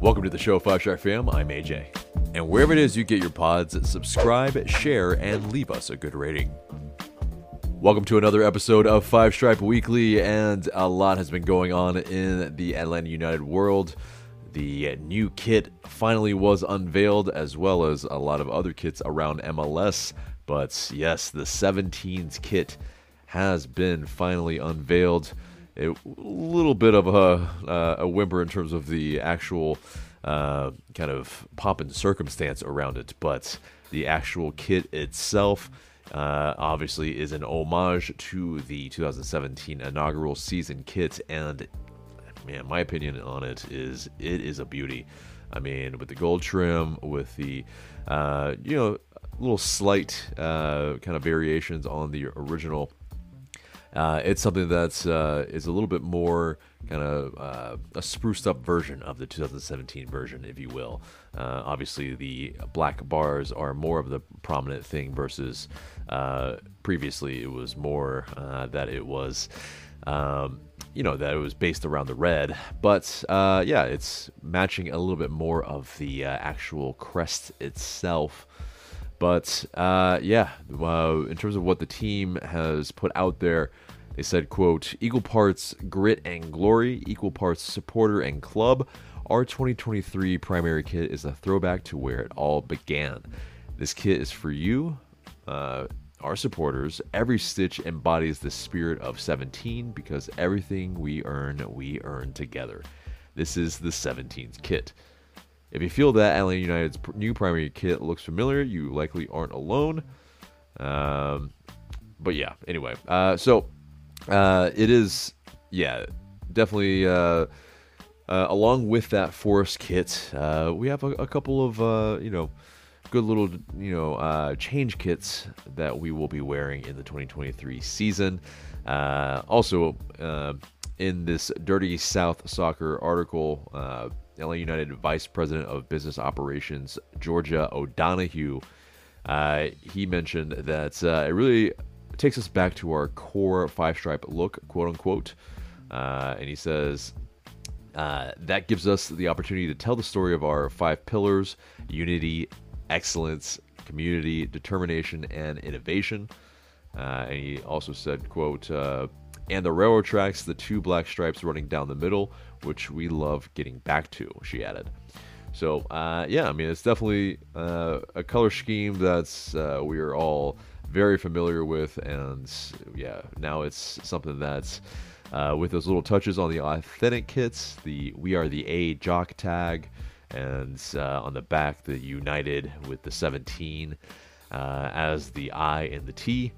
Welcome to the show, 5-Star Fam. I'm AJ. And wherever it is you get your pods, subscribe, share, and leave us a good rating. Welcome to another episode of Five Stripe Weekly, and a lot has been going on in the Atlanta United world. The new kit finally was unveiled, as well as a lot of other kits around MLS. But yes, the 17s kit has been finally unveiled. A little bit of a whimper in terms of the actual kind of pomp and circumstance around it, but the actual kit itself obviously is an homage to the 2017 inaugural season kit, and man, my opinion on it is a beauty. I mean, with the gold trim, with the little slight kind of variations on the original, it's something that's is a little bit more kind of a spruced up version of the 2017 version, if you will. Obviously, the black bars are more of the prominent thing versus previously it was more that it was, that it was based around the red. But yeah, it's matching a little bit more of the actual crest itself. But in terms of what the team has put out there, they said, quote, "Equal parts grit and glory, equal parts supporter and club. Our 2023 primary kit is a throwback to where it all began. This kit is for you, our supporters. Every stitch embodies the spirit of 17 because everything we earn together. This is the 17's kit. If you feel that Atlanta United's new primary kit looks familiar, you likely aren't alone." But yeah, anyway. It is, definitely along with that Forest kit, we have a couple of, good little, change kits that we will be wearing in the 2023 season. In this Dirty South Soccer article, LA United Vice President of Business Operations, Georgia O'Donohue, he mentioned that it really takes us back to our core five-stripe look, quote-unquote. And he says, that gives us the opportunity to tell the story of our five pillars: unity, excellence, community, determination, and innovation. And he also said, quote, "And the railroad tracks, the two black stripes running down the middle, which we love getting back to," she added. So, it's definitely a color scheme that's we are all very familiar with. And, now it's something that's, with those little touches on the authentic kits, the "We Are the A" jock tag, and on the back, the United with the 17 as the I and the T.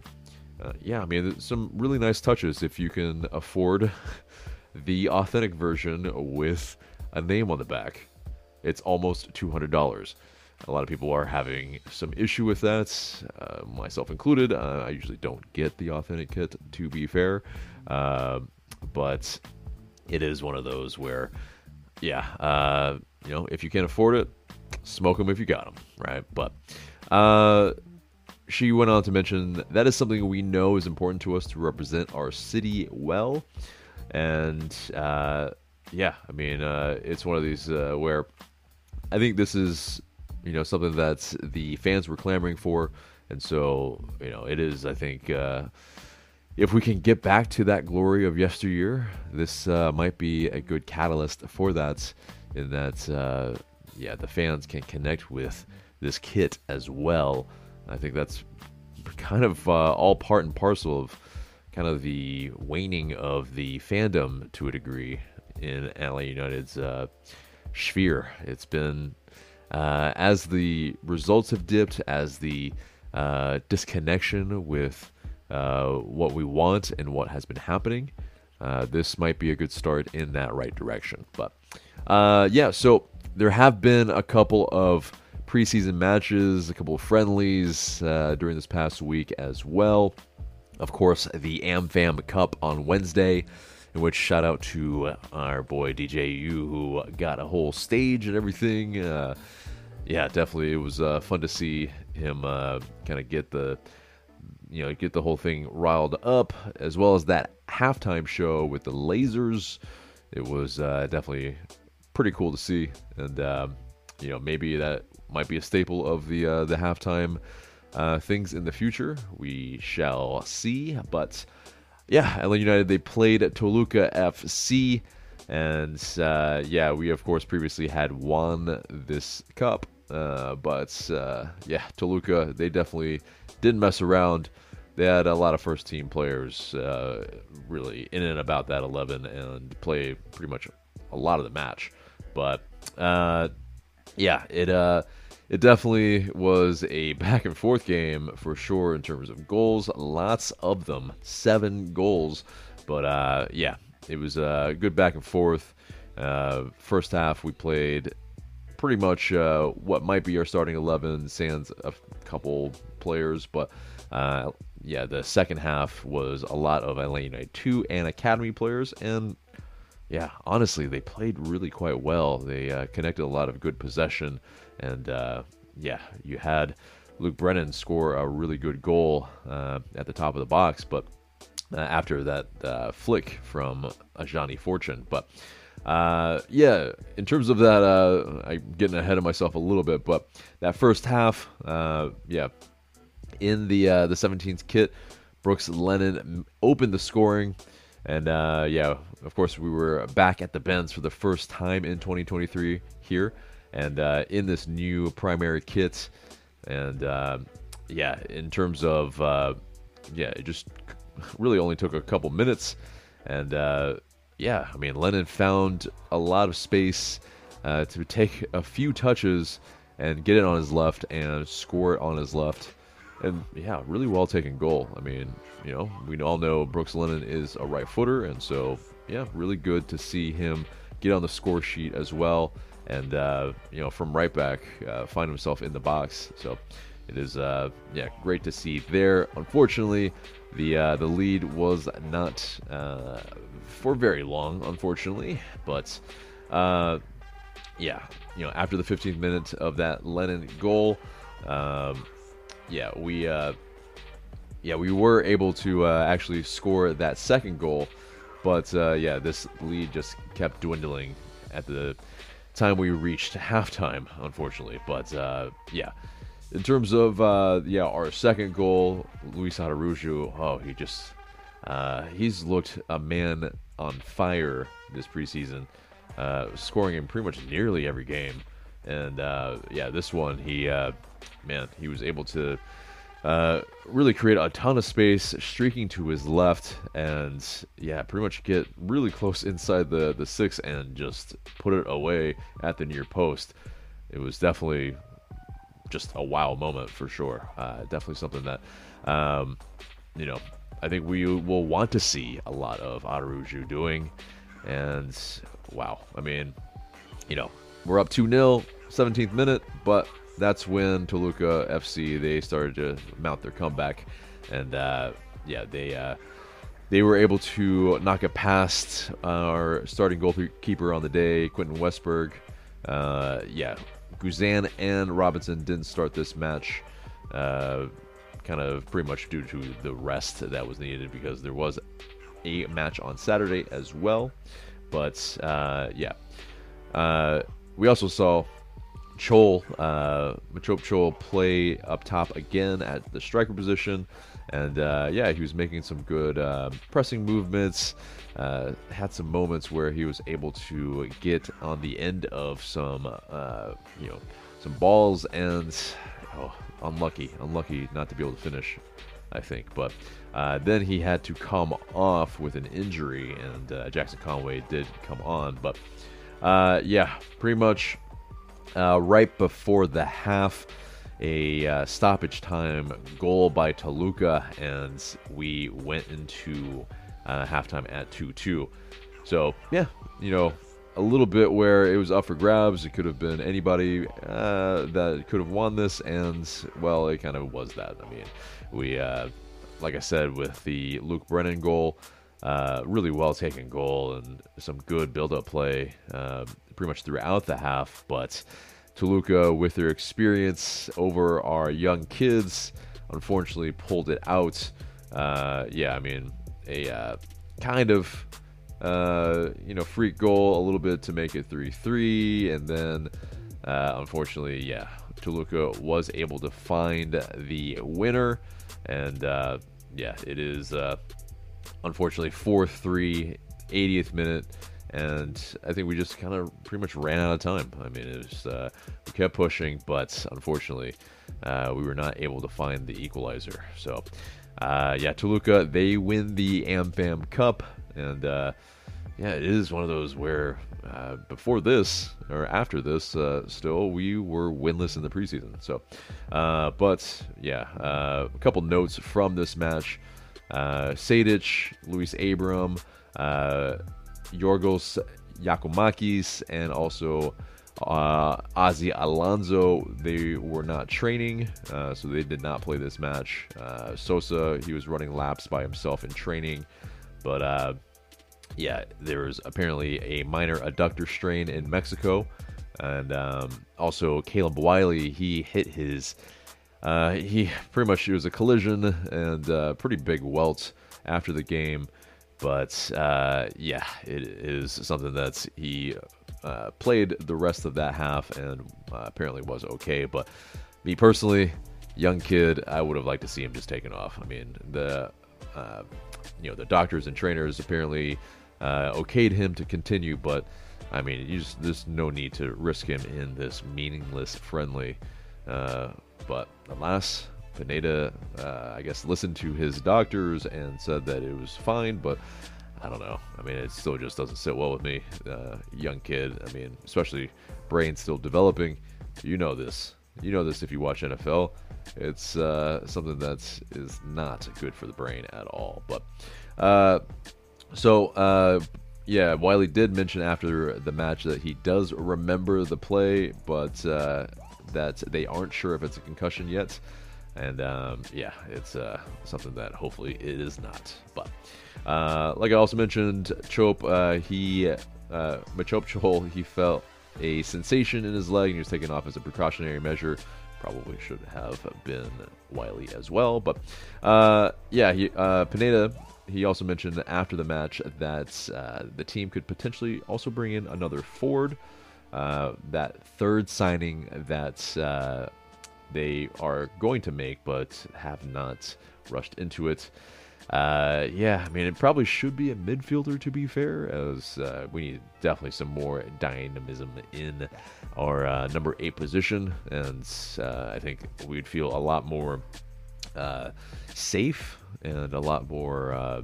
Some really nice touches if you can afford the authentic version with a name on the back. It's almost $200. A lot of people are having some issue with that, myself included. I usually don't get the authentic kit, to be fair. But it is one of those where, if you can't afford it, smoke them if you got them, right? But she went on to mention that is something we know is important to us to represent our city well. And it's one of these where I think this is, something that the fans were clamoring for. And so, it is, I think, if we can get back to that glory of yesteryear, this might be a good catalyst for that, in that, the fans can connect with this kit as well. I think that's kind of all part and parcel of kind of the waning of the fandom to a degree in LA United's sphere. It's been, as the results have dipped, as the disconnection with what we want and what has been happening, this might be a good start in that right direction. But so there have been a couple of preseason matches, a couple of friendlies during this past week as well. Of course, the AmFam Cup on Wednesday, in which shout out to our boy DJ U, who got a whole stage and everything. Definitely, it was fun to see him kind of get the whole thing riled up, as well as that halftime show with the lasers. It was definitely pretty cool to see. And you know, maybe that might be a staple of the halftime things in the future. We shall see. But yeah, Atlanta United, they played Toluca FC. And yeah, we of course previously had won this cup. But yeah, Toluca, they definitely didn't mess around. They had a lot of first-team players really in and about that 11 and play pretty much a lot of the match. But yeah, it definitely was a back-and-forth game for sure in terms of goals. Lots of them, 7 goals. But yeah, it was a good back-and-forth. First half, we played pretty much what might be our starting 11, sans a couple players, but yeah, the second half was a lot of Atlanta United 2 and academy players, and yeah, honestly, they played really quite well. They connected a lot of good possession, and yeah, you had Luke Brennan score a really good goal at the top of the box, but after that flick from Ajani Fortune, but yeah, in terms of that, I'm getting ahead of myself a little bit, but that first half, yeah, in the 17th kit, Brooks Lennon opened the scoring, and yeah, of course, we were back at the Benz for the first time in 2023 here, and in this new primary kit, and yeah, in terms of, yeah, it just really only took a couple minutes, and yeah, I mean, Lennon found a lot of space to take a few touches and get it on his left and score it on his left. And yeah, really well-taken goal. I mean, you know, we all know Brooks Lennon is a right footer. And so, yeah, really good to see him get on the score sheet as well. And, you know, from right back, find himself in the box. So it is, yeah, great to see there. Unfortunately, the lead was not... for very long, unfortunately, but yeah, you know, after the 15th minute of that Lennon goal, yeah, we were able to actually score that second goal, but yeah, this lead just kept dwindling at the time we reached halftime, unfortunately. But yeah, in terms of yeah, our second goal, Luis Araujo, oh, he just he's looked a man on fire this preseason, scoring in pretty much nearly every game. And yeah, this one, he man, he was able to really create a ton of space, streaking to his left, and yeah, pretty much get really close inside the six and just put it away at the near post. It was definitely just a wow moment for sure. Definitely something that you know, I think we will want to see a lot of Araujo doing. And wow, I mean, you know, we're up 2-0, 17th minute, but that's when Toluca FC, they started to mount their comeback. And yeah, they were able to knock it past our starting goalkeeper on the day, Quentin Westberg. Yeah, Guzan and Robinson didn't start this match, kind of pretty much due to the rest that was needed because there was a match on Saturday as well. But yeah, we also saw Chol, Machop Chol, play up top again at the striker position. And yeah, he was making some good pressing movements, had some moments where he was able to get on the end of some you know, some balls, and oh, unlucky not to be able to finish, I think. But then he had to come off with an injury, and Jackson Conway did come on. But yeah, pretty much right before the half, a stoppage time goal by Toluca, and we went into halftime at 2-2. So yeah, you know, a little bit where it was up for grabs. It could have been anybody that could have won this, and well, it kind of was that. I mean, we, like I said, with the Luke Brennan goal, really well taken goal and some good build up play pretty much throughout the half. But Toluca, with their experience over our young kids, unfortunately pulled it out. Yeah, I mean, a kind of freak goal a little bit to make it 3-3, and then unfortunately, Toluca was able to find the winner, and it is unfortunately 4-3, 80th minute, and I think we just kind of pretty much ran out of time. I mean, it was, we kept pushing, but unfortunately, we were not able to find the equalizer. So, Toluca, they win the AmFam Cup, and it is one of those where before this, or after this, still, we were winless in the preseason. So, a couple notes from this match. Sadich, Luis Abram, Yorgos Yakumakis, and also Ozzy Alonso, they were not training, so they did not play this match. Sosa, he was running laps by himself in training, but there was apparently a minor adductor strain in Mexico, and also Caleb Wiley, he hit his it was a collision and a pretty big welt after the game. But it is something that he played the rest of that half and apparently was okay. But me personally, young kid, I would have liked to see him just taken off. I mean, the doctors and trainers apparently okayed him to continue, but I mean, there's no need to risk him in this meaningless friendly. But alas, Pineda, I guess, listened to his doctors and said that it was fine, but I don't know. I mean, it still just doesn't sit well with me. Young kid, I mean, especially brain still developing. You know this. You know this if you watch NFL. It's something that is not good for the brain at all. But Wiley did mention after the match that he does remember the play, but that they aren't sure if it's a concussion yet. And it's something that hopefully it is not. But like I also mentioned, Machop Chol, he felt a sensation in his leg and he was taken off as a precautionary measure. Probably should have been Wiley as well. But Pineda, he also mentioned after the match that the team could potentially also bring in another forward. That third signing that they are going to make but have not rushed into it. It probably should be a midfielder, to be fair, as we need definitely some more dynamism in our number 8 position, and I think we'd feel a lot more safe and a lot more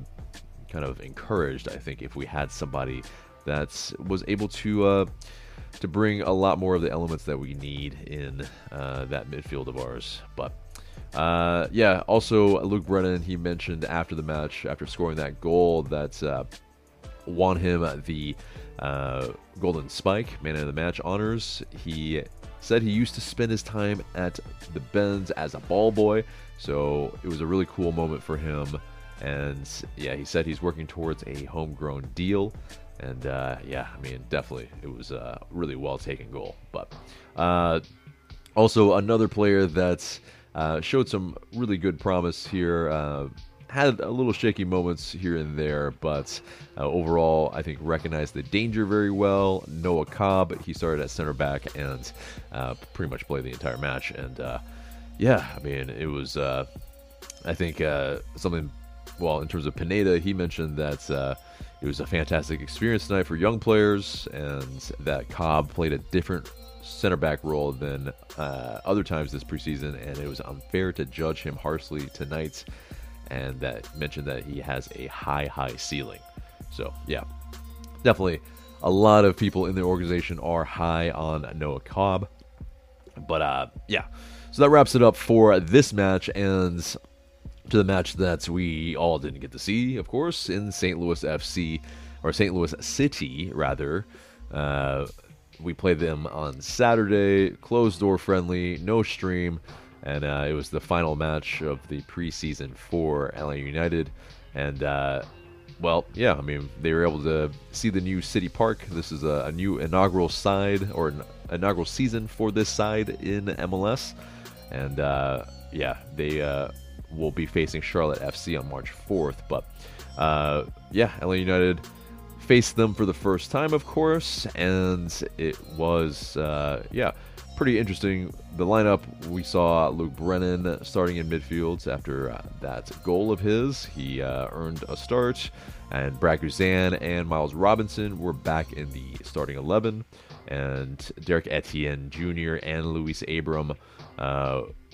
kind of encouraged, I think, if we had somebody that was able to bring a lot more of the elements that we need in that midfield of ours. But also Luke Brennan, he mentioned after the match, after scoring that goal, that won him the Golden Spike Man of the Match honors. He said he used to spend his time at the Bends as a ball boy, so it was a really cool moment for him. And he said he's working towards a homegrown deal. And, definitely it was a really well-taken goal. But also another player that showed some really good promise here, had a little shaky moments here and there, but overall I think recognized the danger very well. Noah Cobb, he started at center back and pretty much played the entire match. And, it was, I think, something... Well, in terms of Pineda, he mentioned that it was a fantastic experience tonight for young players, and that Cobb played a different center back role than other times this preseason, and it was unfair to judge him harshly tonight, and that mentioned that he has a high ceiling. So, definitely a lot of people in the organization are high on Noah Cobb. But, so that wraps it up for this match, and... to the match that we all didn't get to see, of course, in St. Louis FC, or St. Louis City, rather. We played them on Saturday, closed-door friendly, no stream, and it was the final match of the preseason for Atlanta United. And, they were able to see the new City Park. This is a new inaugural side, or an inaugural season for this side in MLS. And, they... will be facing Charlotte FC on March 4th, but Atlanta United faced them for the first time, of course, and it was, pretty interesting. The lineup, we saw Luke Brennan starting in midfield after that goal of his. He earned a start, and Brad Guzan and Myles Robinson were back in the starting 11, and Derek Etienne Jr. and Luis Abram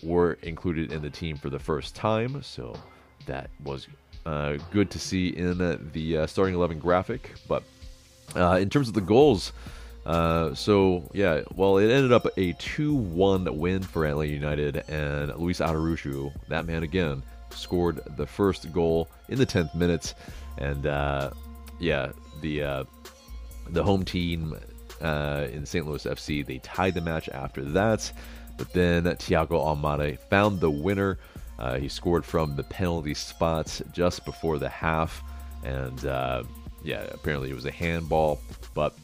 were included in the team for the first time, so that was good to see in the starting 11 graphic. But in terms of the goals, it ended up a 2-1 win for Atlanta United, and Luis Araujo, that man again, scored the first goal in the 10th minute, and the home team in St. Louis FC, they tied the match after that, but then Thiago Almada found the winner. He scored from the penalty spot just before the half, and apparently it was a handball. But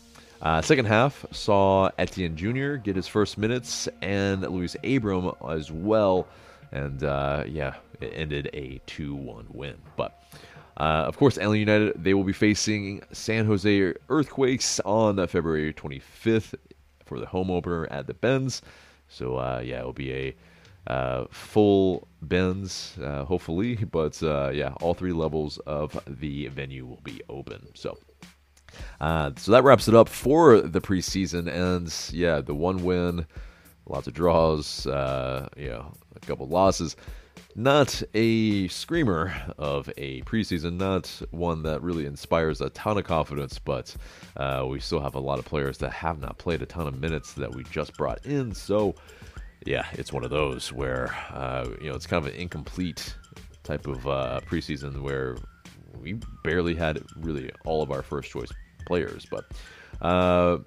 second half saw Etienne Jr. get his first minutes, and Luis Abram as well, and it ended a 2-1 win. But of course, Atlanta United, they will be facing San Jose Earthquakes on February 25th for the home opener at the Benz. So it will be a full bins, hopefully, but all three levels of the venue will be open. So so that wraps it up for the preseason, and the one win, lots of draws, a couple losses. Not a screamer of a preseason, not one that really inspires a ton of confidence, but we still have a lot of players that have not played a ton of minutes that we just brought in, so it's one of those where, it's kind of an incomplete type of preseason where we barely had really all of our first choice players. But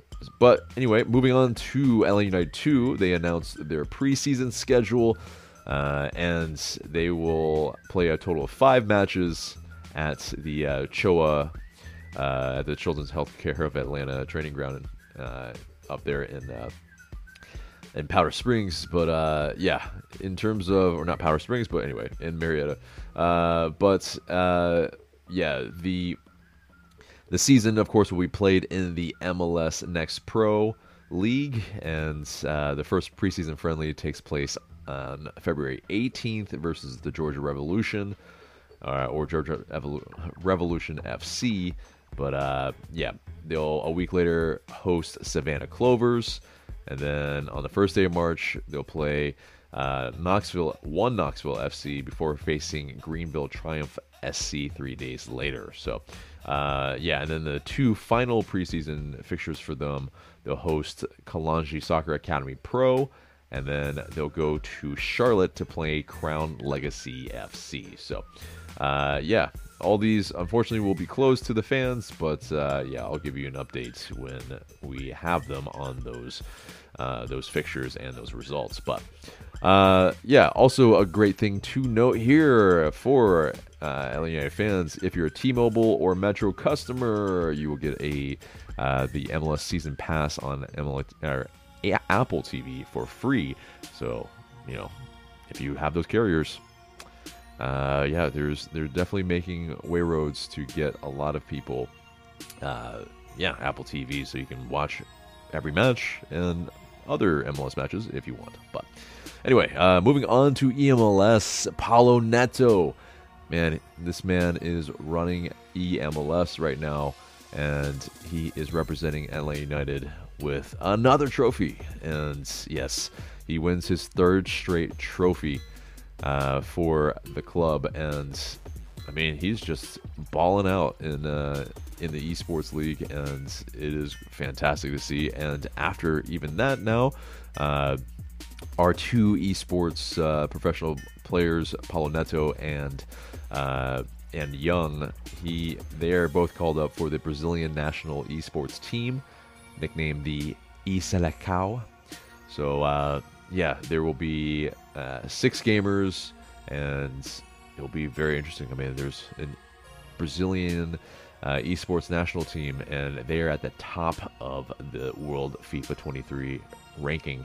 anyway, moving on to LA United 2, they announced their preseason schedule, and they will play a total of 5 matches at the CHOA, the Children's Healthcare of Atlanta training ground up there in Powder Springs, but in Marietta. The season, of course, will be played in the MLS Next Pro League, and the first preseason friendly takes place on February 18th versus the Georgia Revolution, or Georgia Revolution FC, but they'll a week later host Savannah Clovers. And then on the first day of March, they'll play Knoxville FC before facing Greenville Triumph SC 3 days later. So, and then the 2 final preseason fixtures for them, they'll host Kalonji Soccer Academy Pro, and then they'll go to Charlotte to play Crown Legacy FC. So, all these, unfortunately, will be closed to the fans, but I'll give you an update when we have them on those fixtures and those results. But also a great thing to note here for LA United fans: if you're a T-Mobile or Metro customer, you will get the MLS season pass on Apple TV for free. So if you have those carriers. They're definitely making wayroads to get a lot of people, Apple TV, so you can watch every match and other MLS matches if you want. But anyway, moving on to EMLS, Paulo Neto. Man, this man is running EMLS right now, and he is representing LA United with another trophy. And yes, he wins his 3rd straight trophy for the club, and I mean, he's just balling out in the esports league, and it is fantastic to see. And after even that, now our 2 esports professional players, Paulo Neto and Young, they're both called up for the Brazilian national esports team, nicknamed the Isalacau. So there will be 6 gamers, and it'll be very interesting. I mean, there's a Brazilian esports national team, and they are at the top of the world FIFA 23 ranking,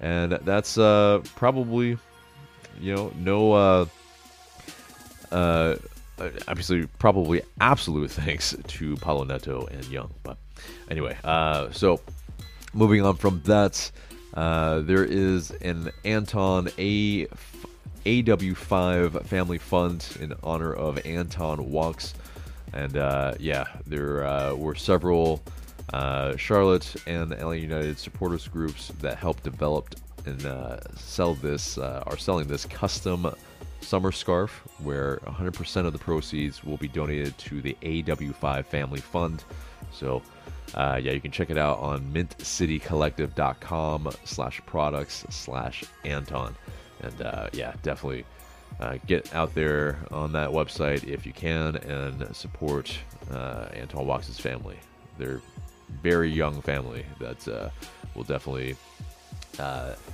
and that's probably obviously probably absolute thanks to Paulo Neto and Young. But anyway, so moving on from that, there is an Anton AW5 Family Fund in honor of Anton Walks. And yeah, there were several Charlotte and LA United supporters groups that helped develop and sell this, are selling this custom summer scarf, where 100% of the proceeds will be donated to the AW5 Family Fund. So yeah, you can check it out on mintcitycollective.com/products/Anton. And yeah, definitely get out there on that website if you can and support Anton Walks' family. They're very young family that will definitely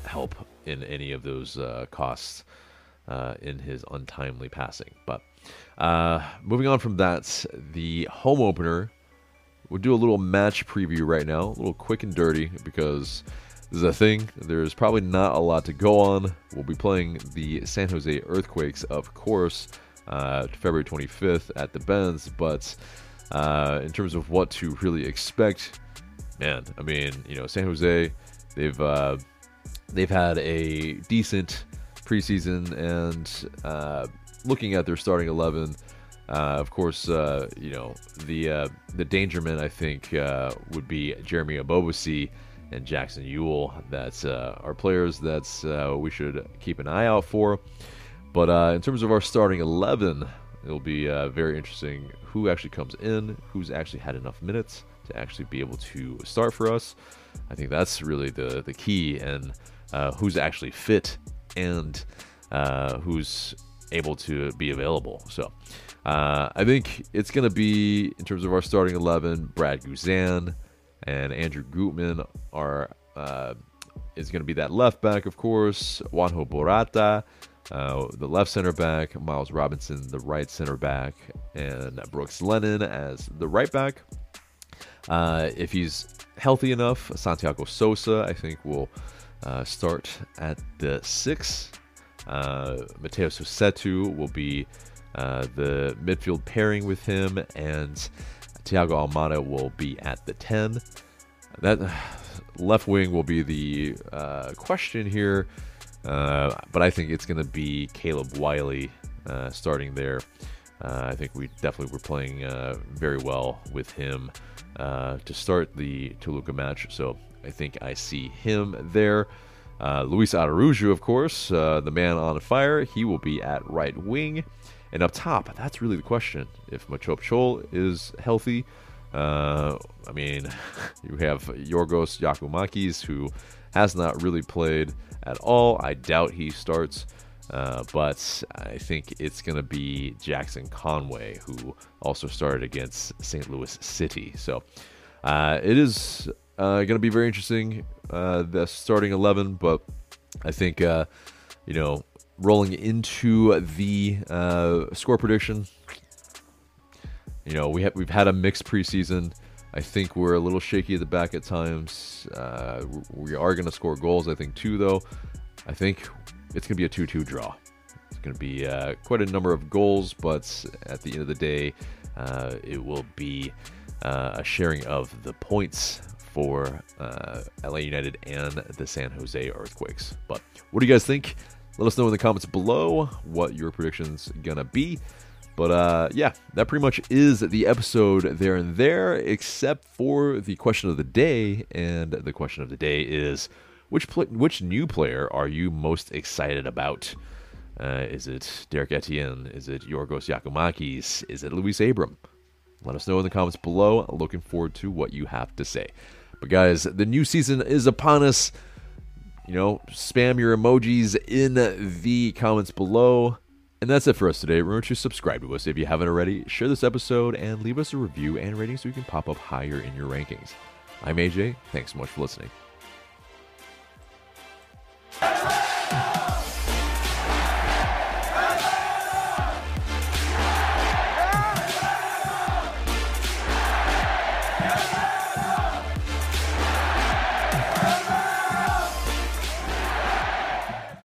help in any of those costs in his untimely passing. But moving on from that, the home opener, we'll do a little match preview right now, a little quick and dirty, because this is a thing. There's probably not a lot to go on. We'll be playing the San Jose Earthquakes, of course, February 25th at the Benz. But in terms of what to really expect, man, I mean, you know, San Jose, they've had a decent preseason, and looking at their starting 11, of course, you know, the Dangerman, I think, would be Jeremy Abobasi and Jackson Ewell. That's our players that's we should keep an eye out for. But in terms of our starting 11, it'll be very interesting who actually comes in, who's actually had enough minutes to actually be able to start for us. I think that's really the key, and who's actually fit and who's able to be available. So I think it's going to be, in terms of our starting 11, Brad Guzan and Andrew Gutman is going to be that left back, of course. Juanjo Borata, the left center back. Myles Robinson, the right center back. And Brooks Lennon as the right back. If he's healthy enough, Santiago Sosa, I think, will start at the 6. Mateo Sosetu will be the midfield pairing with him, and Thiago Almada will be at the 10. That left wing will be the question here, but I think it's going to be Caleb Wiley starting there. I think we definitely were playing very well with him to start the Toluca match, so I think I see him there. Luis Araujo, of course, the man on fire, he will be at right wing. And up top, that's really the question. If Machop Chol is healthy, I mean, you have Yorgos Yakumakis, who has not really played at all. I doubt he starts, but I think it's going to be Jackson Conway, who also started against St. Louis City. So it is going to be very interesting, the starting 11, but I think, you know, rolling into the score prediction, you know, we've had a mixed preseason. I think we're a little shaky at the back at times. We are going to score goals, I think, too, though. I think it's going to be a 2-2 draw. It's going to be quite a number of goals, but at the end of the day, it will be a sharing of the points for LA United and the San Jose Earthquakes. But what do you guys think? Let us know in the comments below what your prediction's gonna be. But yeah, that pretty much is the episode there and there, except for the question of the day. And the question of the day is, which new player are you most excited about? Is it Derek Etienne? Is it Yorgos Yakumakis? Is it Luis Abram? Let us know in the comments below. Looking forward to what you have to say. But guys, the new season is upon us. You know, spam your emojis in the comments below. And that's it for us today. Remember to subscribe to us if you haven't already. Share this episode and leave us a review and rating so we can pop up higher in your rankings. I'm AJ. Thanks so much for listening.